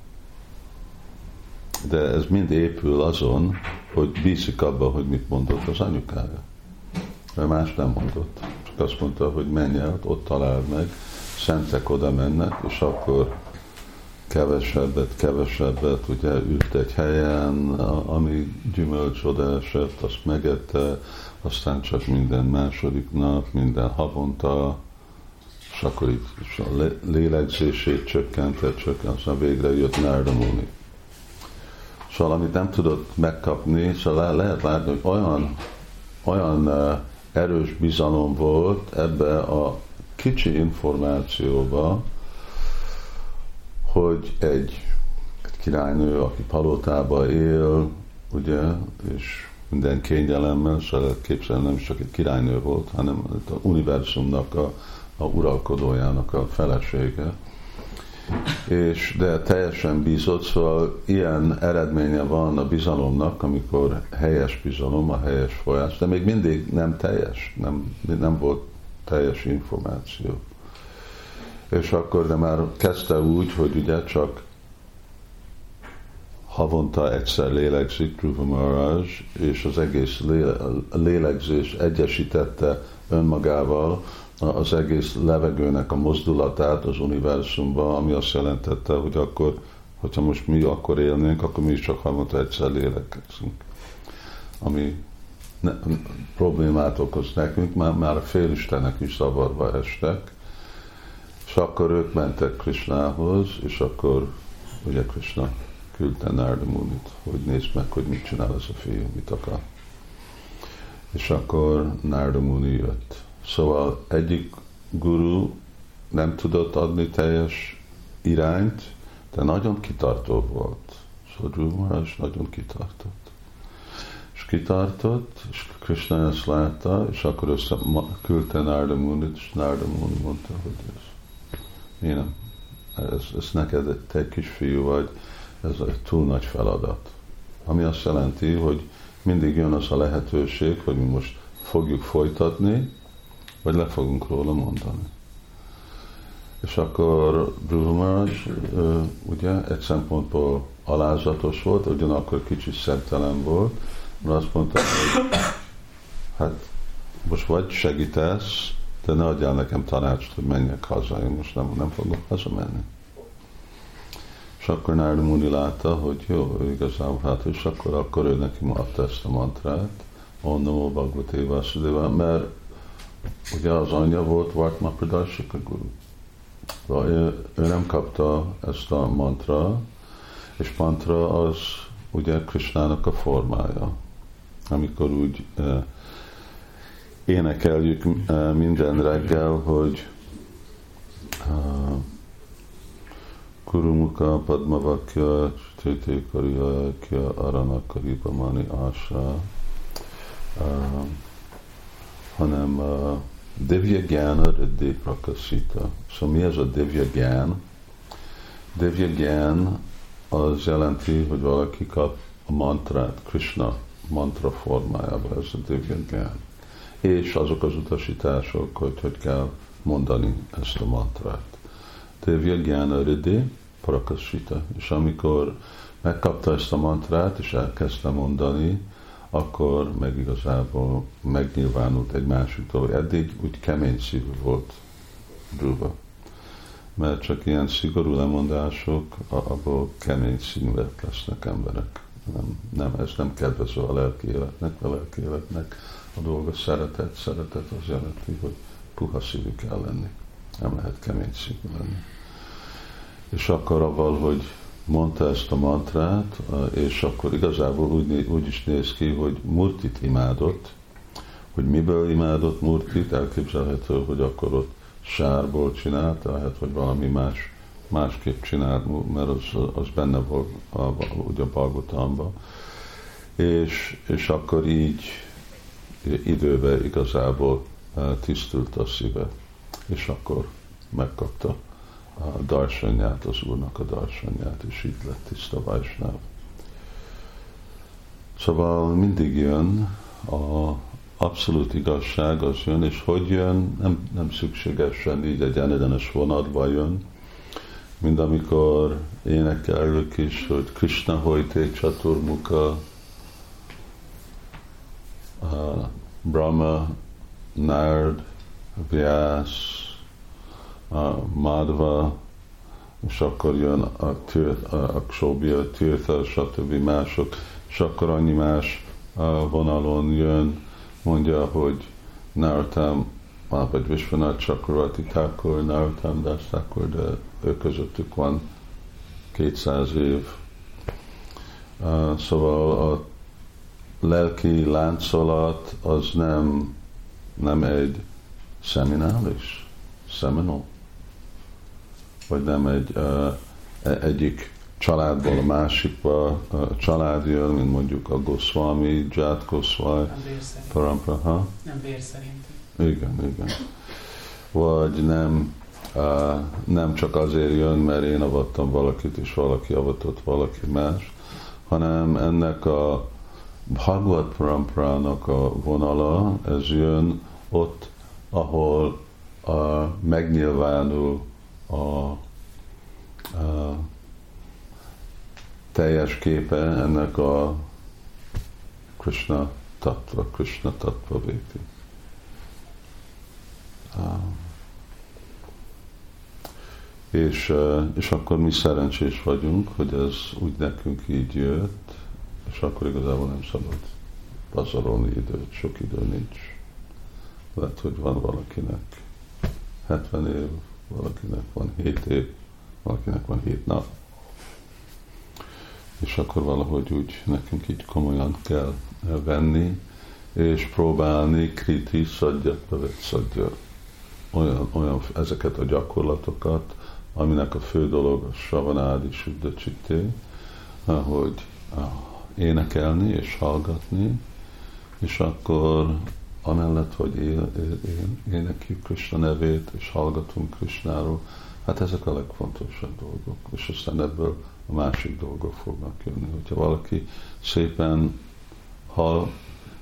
De ez mind épül azon, hogy bízik abban, hogy mit mondott az anyukája. Mert más nem mondott. Csak azt mondta, hogy menj el, ott találd meg, szentek oda mennek, és akkor kevesebbet, kevesebbet, ugye ült egy helyen, ami gyümölcs oda esett, azt megette, aztán csak minden második nap, minden havonta, és akkor így és a lélegzését csökkentett, csak aztán végre jött Narada Muni. Szóval, amit nem tudott megkapni, szóval lehet látni, hogy olyan, olyan erős bizalom volt ebbe a kicsi információba, hogy egy királynő, aki palotába él, ugye, és minden kényelemmel, szeret képzelni, nem csak egy királynő volt, hanem az univerzumnak a, a uralkodójának a felesége. És de teljesen bízott, szóval ilyen eredménye van a bizalomnak, amikor helyes bizalom, a helyes folyás, de még mindig nem teljes, nem, nem volt teljes információ. És akkor de már kezdte úgy, hogy ugye csak havonta egyszer lélegzik Dhruva Maharaja, és az egész lélegzés egyesítette önmagával az egész levegőnek a mozdulatát az univerzumban, ami azt jelentette, hogy akkor, hogyha most mi akkor élnénk, akkor mi is csak havonta egyszer lélegzünk. Ami ne, problémát okoz nekünk, már, már a félistenek is zavarba estek, és akkor ők mentek Krishnához, és akkor ugye Krishna küldte Narada Munit, hogy nézd meg, hogy mit csinál ez a fiú, mit akar. És akkor Narada Muni jött. Szóval egyik guru nem tudott adni teljes irányt, de nagyon kitartó volt. Szóval Dhruva Maharaja nagyon kitartott. És kitartott, és Krishna ezt látta, és akkor össze küldte Narada Munit, és Narada Muni mondta, hogy ez. Én nem. Ez, ez neked, te kisfiú vagy, ez egy túl nagy feladat. Ami azt jelenti, hogy mindig jön az a lehetőség, hogy mi most fogjuk folytatni, vagy le fogunk róla mondani. És akkor Dhruva Maharaja ugye egy szempontból alázatos volt, ugyanakkor kicsit szemtelen volt, mert azt mondta, hogy hát most vagy segítesz, de ne adjál nekem tanácsot, hogy menjek haza, én most nem, nem fogok hazamenni. És akkor Narada Muni látta, hogy jó, igazából hát, és akkor, akkor ő neki adta ezt a mantrát, Onno Bhagavate Vasudevaya, mert ugye az anyja volt Vartma Pradashika guru. Ő, ő nem kapta ezt a mantra, és mantra az ugye Krishnának a formája. Amikor úgy eh, énekeljük minden reggel, hogy uh, Kurumuka Padmavakya Csitékarivakya Aranakaripamani Asa, uh, hanem uh, Devya Gyana Riddhi Prakasita. Szóval mi ez a Devya Gyana? Devya Gyana az jelenti, hogy valaki kap a mantrát, Krishna mantra formájában, ez a Devya Gyana. És azok az utasítások, hogy hogy kell mondani ezt a mantrát. Devya Gyana Riddhi Prakasita. És amikor megkapta ezt a mantrát, és elkezdte mondani, akkor meg igazából megnyilvánult egy másik dolog. Eddig úgy kemény szívű volt Dhruva. Mert csak ilyen szigorú lemondások, abból kemény színűek lesznek emberek. Nem, nem, ez nem kedvező a lelki életnek, a lelki életnek. A dolga szeretet, szeretet az jelenti, hogy puha szívű kell lenni. Nem lehet kemény szívű lenni. És akkor avval, hogy mondta ezt a mantrát, és akkor igazából úgy, úgy is néz ki, hogy Murtit imádott, hogy miből imádott Murtit, elképzelhető, hogy akkor ott sárból csinált, lehet, hogy valami más, másképp csinált, mert az, az benne volt a, ugye a Bhagavatamban. És, és akkor így időben igazából tisztült a szíve, és akkor megkapta a darshanját, az Úrnak a darshanját, és így lett tiszta Vaisnava. Szóval mindig jön, a abszolút igazság az jön, és hogy jön, nem, nem szükségesen így egy egyenes vonatba jön, mint amikor énekelők is, hogy Krisna-volgy csaturmuka, Uh, Brahma, Nard, Vyas, uh, Madhva, és akkor jön a, tírt, a Ksóbia, Tirtha, stb. Mások, és akkor annyi más vonalon jön, mondja, hogy Narottam, vagy Visvanath Chakravarti Thakur, Narottam Das Thakur, de ő közöttük van kétszáz év. Szóval a lelki láncolat az nem, nem egy szeminális, szeminó, vagy nem egy uh, egyik családból a másikba uh, család jön, mint mondjuk a Goswami, Jat Goswami, Parampara. Nem vér szerint. Igen, igen. Vagy nem, uh, nem csak azért jön, mert én avattam valakit, és valaki avatott valaki más, hanem ennek a Bhagavad Paramparának a vonala, ez jön ott, ahol uh, megnyilvánul a, a teljes képe ennek a Krishna tattva, Krishna tattva véti. Uh, és, uh, és akkor mi szerencsés vagyunk, hogy ez úgy nekünk így jött, és akkor igazából nem szabad pazarolni időt, sok idő nincs. Lehet, hogy van valakinek hetven év, valakinek van hét év, valakinek van hét nap. És akkor valahogy úgy nekünk így komolyan kell venni, és próbálni kriti szadja, bevet szadja. Olyan, olyan ezeket a gyakorlatokat, aminek a fő dolog a savanádi suddha citté, ahogy énekelni és hallgatni, és akkor amellett, hogy él, él, él, énekjük Krishna nevét, és hallgatunk Krishnáról, hát ezek a legfontosabb dolgok, és aztán ebből a másik dolgok fognak jönni. Hogyha valaki szépen hall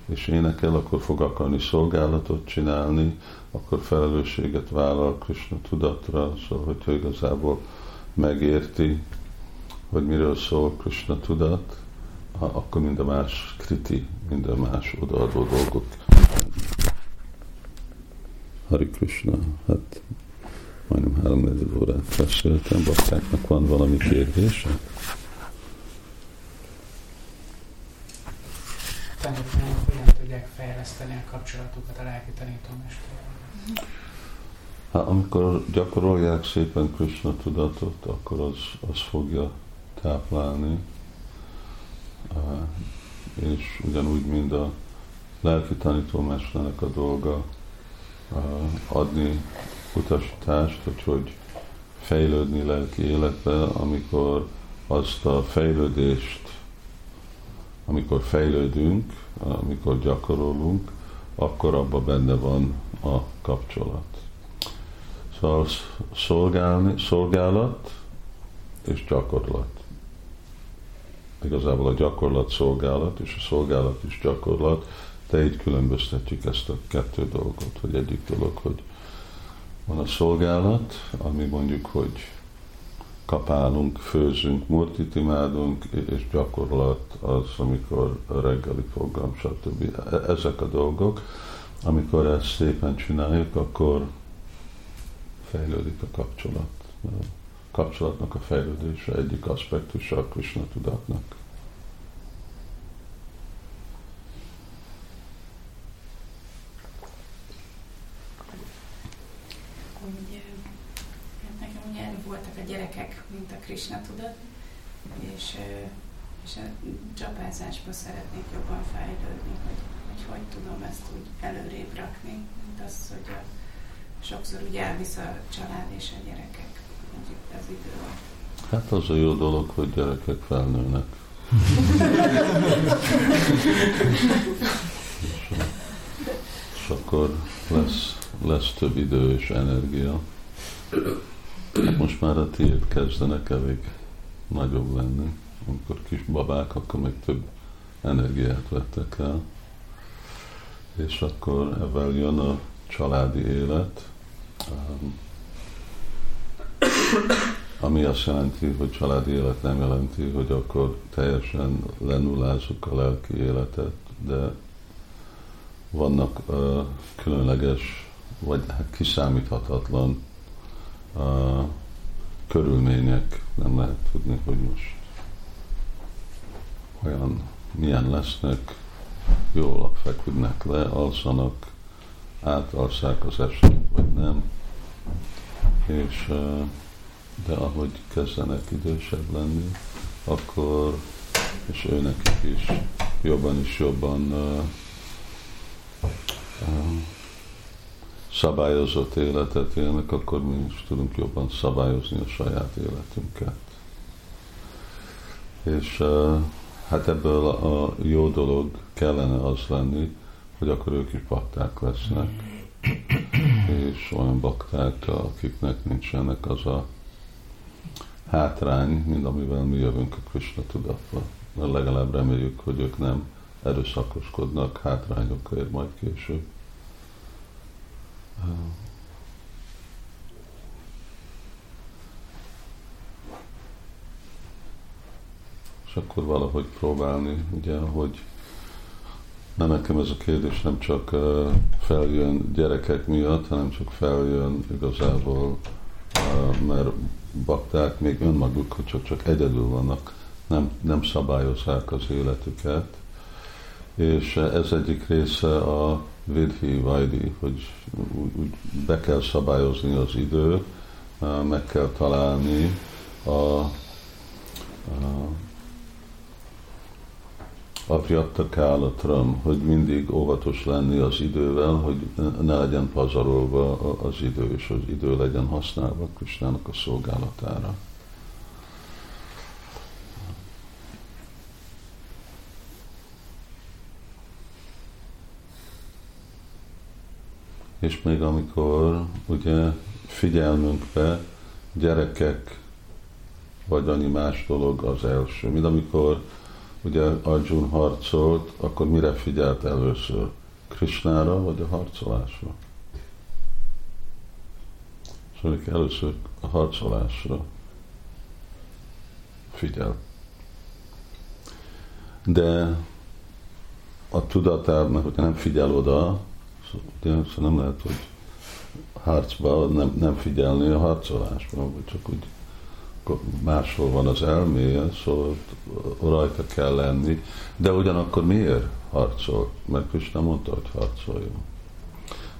és énekel, akkor fog akarni szolgálatot csinálni, akkor felelősséget vállal Krishna tudatra, szóval hogyha igazából megérti, hogy miről szól Krishna tudat, akkor minden más kriti, minden más odaadó dolgok. Hare Krishna, hát majdnem háromnegyed órát beszéltem, baktáknak van valami kérdése? Tanítványok hogyan tudják fejleszteni a kapcsolatukat a lelki tanítómesterrel? Hát amikor gyakorolják szépen Krishna tudatot, akkor az, az fogja táplálni, és ugyanúgy, mint a lelki tanítómesternek a dolga adni utasítást, hogy, hogy fejlődni lelki életbe, amikor azt a fejlődést, amikor fejlődünk, amikor gyakorolunk, akkor abban benne van a kapcsolat. Szóval szolgálni, szolgálat és gyakorlat. Igazából a gyakorlat szolgálat, és a szolgálat is gyakorlat, de így különböztetjük ezt a kettő dolgot, hogy egyik dolog, hogy van a szolgálat, ami mondjuk, hogy kapálunk, főzünk, murtit imádunk, és gyakorlat az, amikor reggeli program, stb. Ezek a dolgok, amikor ezt szépen csináljuk, akkor fejlődik a kapcsolat. Kapcsolatnak a fejlődése egyik aspektusa a Krishna tudatnak. Úgy, hát nekem ugyan voltak a gyerekek, mint a Krishna tudat, és, és a csapázásba szeretnék jobban fejlődni, hogy, hogy hogy tudom ezt úgy előrébb rakni, mint az, hogy a, sokszor úgy elvisz a család és a gyerekek. Hát az a jó dolog, hogy gyerekek felnőnek. és, és akkor lesz, lesz több idő és energia. Most már a tiéd kezdenek elég nagyobb lenni. Amikor kis babák, akkor még több energiát vettek el. És akkor evel jön a családi élet. Ami azt jelenti, hogy családi élet nem jelenti, hogy akkor teljesen lenullázzuk a lelki életet, de vannak uh, különleges, vagy hát kiszámíthatatlan uh, körülmények, nem lehet tudni, hogy most olyan, milyen lesznek, jól lapfeküdnek le, alszanak, átalszák az estét, vagy nem, és de ahogy kezdenek idősebb lenni, akkor, és őnekik is jobban és jobban uh, uh, szabályozott életet élnek, akkor mi is tudunk jobban szabályozni a saját életünket. És uh, hát ebből a jó dolog kellene az lenni, hogy akkor ők is bakták lesznek, és olyan bakták, akiknek nincsenek az a hátrány, mint amivel mi jövünk a Krishna tudatba. Mert legalább reméljük, hogy ők nem erőszakoskodnak hátrányokért majd később. És akkor valahogy próbálni, ugye, hogy nem nekem ez a kérdés nem csak feljön gyerekek miatt, hanem csak feljön igazából, mert bakták még önmaguk, hogy csak, csak egyedül vannak, nem, nem szabályozzák az életüket. És ez egyik része a vidhi vajdi, hogy úgy be kell szabályozni az idő, meg kell találni a, a apjatta kálatram, hogy mindig óvatos lenni az idővel, hogy ne legyen pazarolva az idő, és az idő legyen használva Krisnának a szolgálatára. És még amikor ugye figyelmünkbe gyerekek vagy annyi más dolog az első, mint amikor ugye Arjun harcolt, akkor mire figyelt először? Krishnára vagy a harcolásra? Szóval először a harcolásra figyelt. De a tudatában, hogyha nem figyel oda, szóval nem lehet, hogy harcban nem, nem figyelni a harcolásban, vagy csak úgy máshol van az elméje, szóval rajta kell lenni. De ugyanakkor miért harcol? Mert Krishna mondta, hogy harcoljon.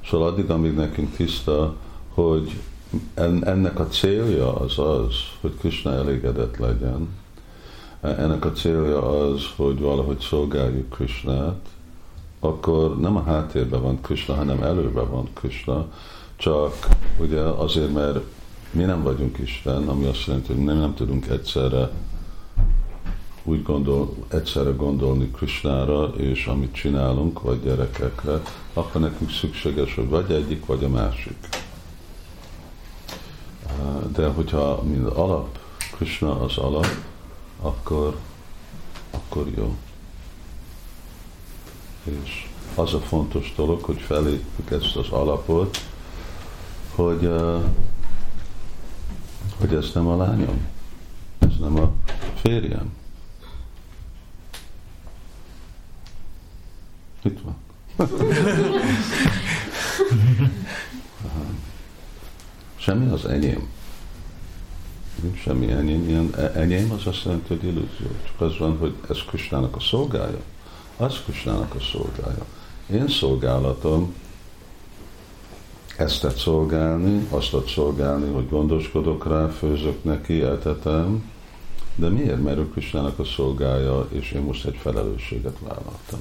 Szóval addig, amíg nekünk tiszta, hogy ennek a célja az az, hogy Krishna elégedett legyen. Ennek a célja az, hogy valahogy szolgáljuk Krishnát, akkor nem a háttérben van Krishna, hanem előben van Krishna, csak ugye azért, mert mi nem vagyunk Isten, ami azt jelenti, hogy nem, nem tudunk egyszerre úgy gondol, egyszerre gondolni Krishnára és amit csinálunk, vagy gyerekekre, akkor nekünk szükséges, hogy vagy egyik, vagy a másik. De hogyha mind alap, Krishna az alap, akkor, akkor jó. És az a fontos dolog, hogy felépjük ezt az alapot, hogy hogy ez nem a lányom, ez nem a férjem. Itt van. Semmi az enyém. Nincs semmi enyém. Ilyen enyém az azt jelenti, hogy illúzió. Csak az van, hogy ez Krisnának a szolgája. Az Krisnának a szolgája. Én szolgálatom ezt tett szolgálni, azt tett szolgálni, hogy gondoskodok rá, főzök neki, eltetem, de miért? Mert ő Krisnának a szolgája, és én most egy felelősséget vállaltam.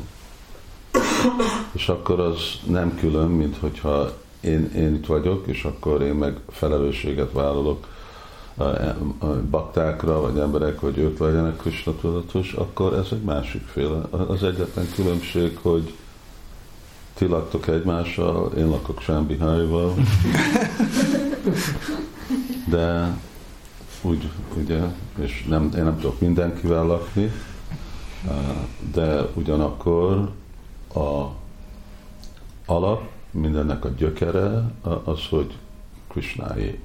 És akkor az nem külön, mint hogyha én, én itt vagyok, és akkor én meg felelősséget vállalok a, a, a baktákra, vagy emberek, hogy ők legyenek Krisna tudatos, akkor ez egy másikféle. Az egyetlen különbség, hogy ti laktok egymással, én lakok Sámbihájval, de úgy, ugye, és nem, én nem tudok mindenkivel lakni, de ugyanakkor a alap, mindennek a gyökere az, hogy Krisnáé.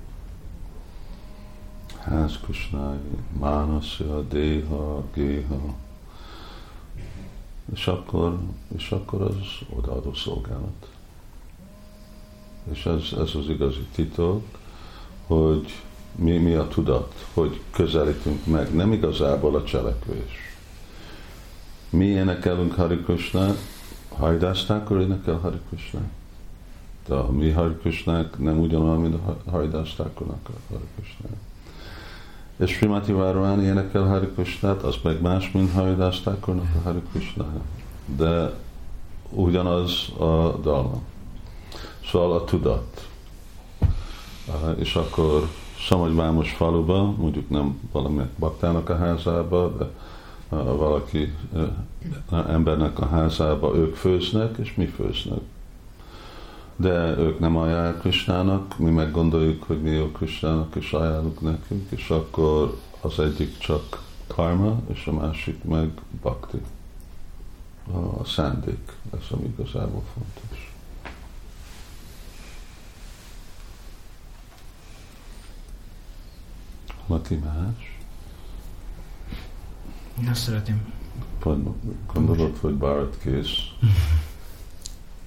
Ház Krisnáé, Mánasya, Déha, Géha. És akkor, és akkor az odaadó szolgálat. És ez, ez az igazi titok, hogy mi, mi a tudat, hogy közelítünk meg, nem igazából a cselekvés. Mi énekelünk Hare Krishnát, hajdásztákor énekel Hare Krishnát. De a mi Hare Krishnánk nem ugyanolyan, mint a hajdásztákornak a Hare Krishnánk. És Srimati Várván énekel Hare Krishnát, az meg más, mint hajdásztákornak a Hare Krishnánk. De ugyanaz a dalma. Szóval a tudat. És akkor Szamagyvámos faluban, mondjuk nem valami baktának a házába, de valaki embernek a házába, ők főznek, és mi főznek. De ők nem ajánlják Krisnának, mi meg gondoljuk, hogy mi jó Krisnának, és ajánlunk nekünk, és akkor az egyik csak karma, és a másik meg bhakti. A szándék, ez ami igazából fontos. Valaki más? Azt szeretném. Gondolod, hogy Bharat kész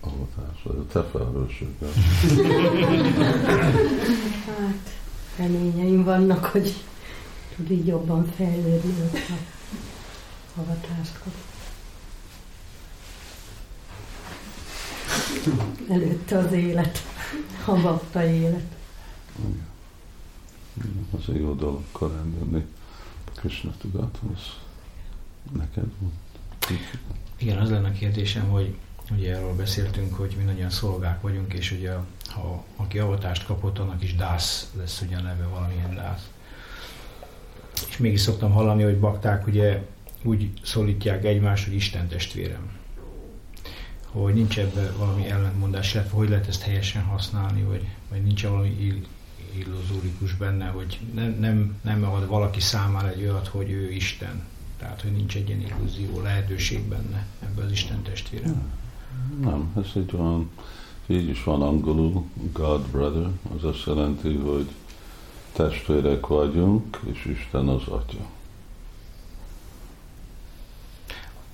avatásra. Te felelősséggel. Hát, reményeim vannak, hogy tud így jobban fejlődni a avatáskor. Előtte az élet, a bakta élet. Igen. Az egy jó dolog korán jönni Krishna tudathoz. Neked van? Igen, az lenne a kérdésem, hogy ugye erről beszéltünk, hogy mindannyian szolgák vagyunk, és ugye ha aki avatást kapott, annak is dász lesz ugye a neve, valamilyen dász. És mégis szoktam hallani, hogy bakták ugye úgy szólítják egymást, hogy Isten testvérem. Hogy nincs ebben valami ellentmondás, illetve hogy lehet ezt helyesen használni, vagy, vagy nincs valami illuzórikus benne, hogy nem, nem, nem ad valaki számára egy olyat, hogy ő Isten. Tehát, hogy nincs egy ilyen illúzió lehetőség benne ebben az Isten testvére. Nem, nem, ez egy van, így is van angolul, God brother, az azt jelenti, hogy testvérek vagyunk, és Isten az Atya.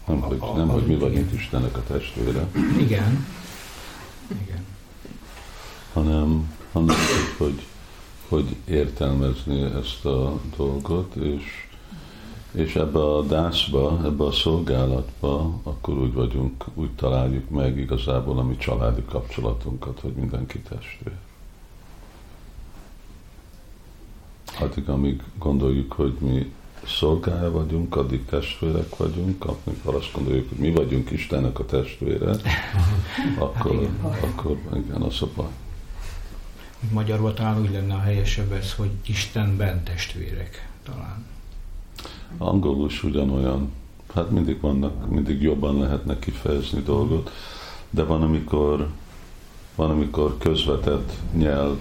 Nem, hogy, nem, hogy mi vagyunk Istennek a testvére. Igen. Igen. Hanem, hanem hogy hogy értelmezni ezt a dolgot, és, és ebbe a dászba, ebbe a szolgálatba, akkor úgy vagyunk, úgy találjuk meg igazából a mi családi kapcsolatunkat, hogy mindenki testvér. Addig, amíg gondoljuk, hogy mi szolgálja vagyunk, addig testvérek vagyunk, amikor azt gondoljuk, hogy mi vagyunk Istennek a testvére, akkor, akkor igen, az a baj. Magyarul talán úgy lenne a helyesebb ez, hogy Istenben testvérek talán. Angolul is ugyanolyan. Hát mindig vannak, mindig jobban lehetne kifejezni dolgot, de van, amikor, van, amikor közvetett nyelv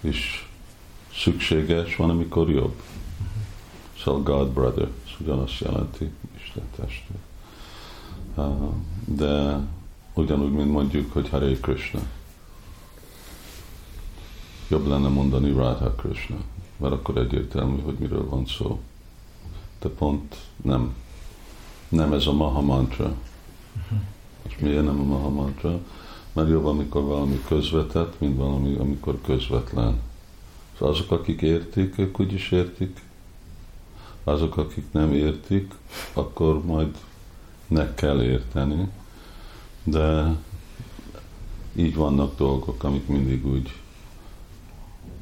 is szükséges, van, amikor jobb. Szóval God brother, ez ugyanazt jelenti, Isten testvér. De ugyanúgy, mint mondjuk, hogy Hare Krishna. Jobb lenne mondani Radha Krishna, mert akkor egyértelmű, hogy miről van szó. De pont nem. Nem ez a Maha Mantra. Uh-huh. És miért nem a Maha Mantra? Mert jobb, amikor valami közvetett, mint valami, amikor közvetlen. Szóval azok, akik értik, ők úgyis értik. Azok, akik nem értik, akkor majd ne kell érteni. De így vannak dolgok, amik mindig úgy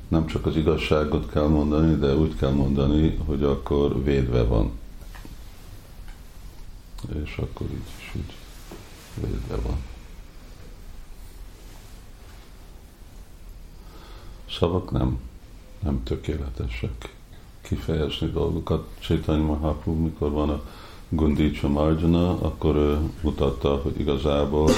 nem csak az igazságot kell mondani, de úgy kell mondani, hogy akkor védve van. És akkor így is úgy védve van. Szavak nem, nem tökéletesek. Kifejezni dolgokat. Chaitanya Mahaprabhu, mikor van a Gundícsa Marjana, akkor ő mutatta, hogy igazából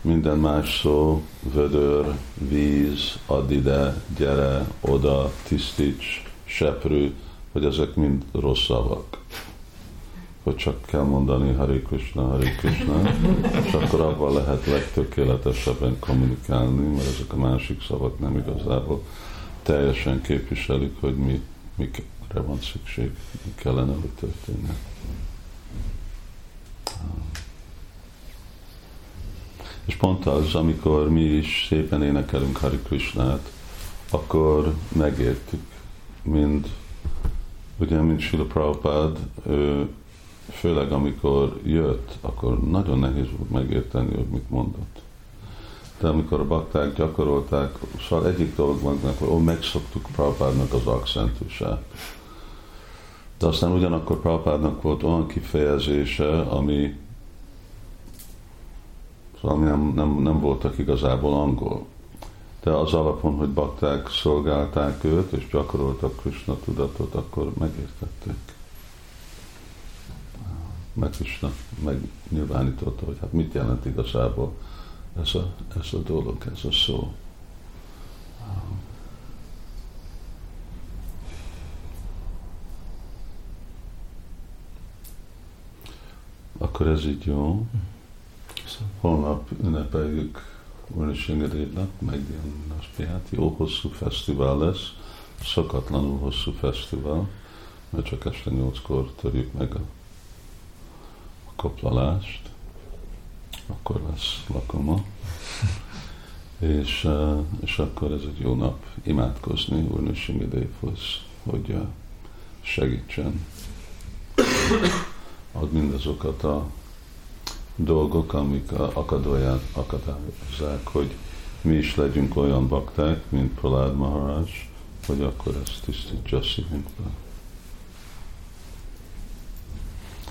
minden más szó, vödör, víz, add ide, gyere, oda, tisztíts, seprű, hogy ezek mind rossz szavak. Hogy csak kell mondani Hare Krishna, Hare Krishna, és akkor abban lehet legtökéletesebben kommunikálni, mert ezek a másik szavak nem igazából teljesen képviselik, hogy mi, mikre van szükség, mi kellene, hogy történjen. És pont az, amikor mi is szépen énekelünk Hare Krishnát, akkor megértjük, mind, ugye, mint Srila Prabhupada, főleg amikor jött, akkor nagyon nehéz volt megérteni, hogy mit mondott. De amikor a bakták gyakorolták, szóval egyik dolog van, akkor ó, megszoktuk Prabhupádnak az akcentusát. De aztán ugyanakkor Prabhupádnak volt olyan kifejezése, ami, szóval ami nem, nem, nem voltak igazából angol. De az alapon, hogy bakták szolgálták őt, és gyakoroltak Krishna tudatot, akkor megértették. Meg Krishna megnyilvánította, hogy hát mit jelent igazából ez a, ez a dolog, ez a szó. Akkor ez így jó. Holnap ünnepeljük Úrnös Engedélynek, meg ilyen az pihát. Jó hosszú fesztivál lesz, szokatlanul hosszú fesztivál, mert csak este nyolckor törjük meg a koplalást, akkor lesz lakoma, és, és akkor ez egy jó nap imádkozni Úrnő Simidévhoz, hogy segítsen. Ad mindazokat a dolgok, amik akadályozzák, hogy mi is legyünk olyan bakták, mint Prahlad Maharaj, hogy akkor ezt tisztítsa szívünkbe.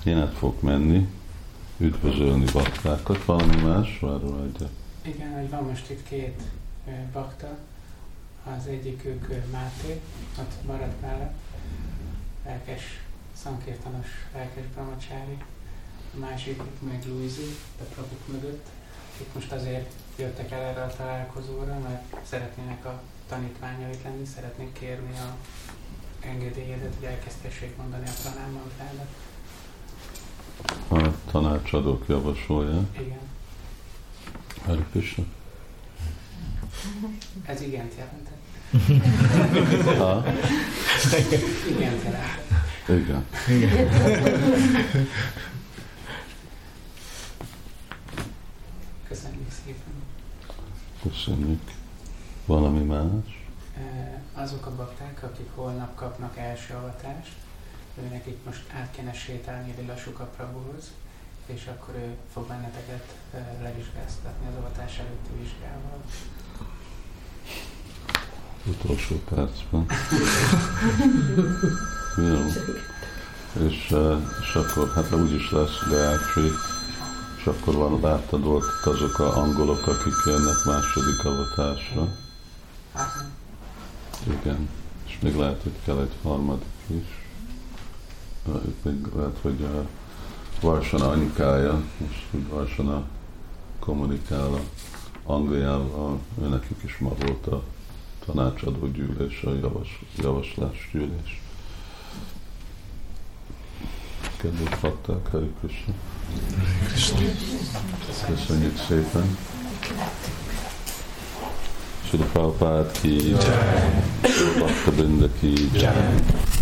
Én át fogok menni, üdvözölni baktákat, valami más, várol egyet. Igen, hogy van most itt két bakta, az egyikük Máté, ott maradt nála, lelkes, szankirtanos, lelkes brahmacsári, a másikuk meg Luizi, de Prabhuk mögött. Itt most azért jöttek el erre a találkozóra, mert szeretnének a tanítványait lenni, szeretnék kérni a engedélyedet, hogy elkezdhessék mondani a tanármantrádat. A tanácsadók javasolják. Igen. Hare Krishna. Ez igent jelentett. Ha? Igent jelentett. Igen. Igen. Köszönjük szépen. Köszönjük. Valami más? Azok a bakták, akik holnap kapnak első avatást, őnek itt most át kéne sétálni egy lassú Prabhuhoz, és akkor ő fog benneteket levizsgáztatni az avatás előtti vizsgával. Utolsó percben. Jó. És, és akkor, hát úgyis lesz leátsít, és akkor van, láttad volt azok az angolok, akik jönnek második avatásra. Igen. És még lehet, hogy kell egy harmadik is. Itt még lehet, hogy a Varsana anyukája, most hogy Varsana kommunikál a Angliával, őnekik is ma volt a tanácsadó gyűlés, a javas, javaslás gyűlés. Kedves bakták, Hare Krishna! Köszönjük szépen! Srila Prabhupada ki jai! Bhakta Vrinda ki jai!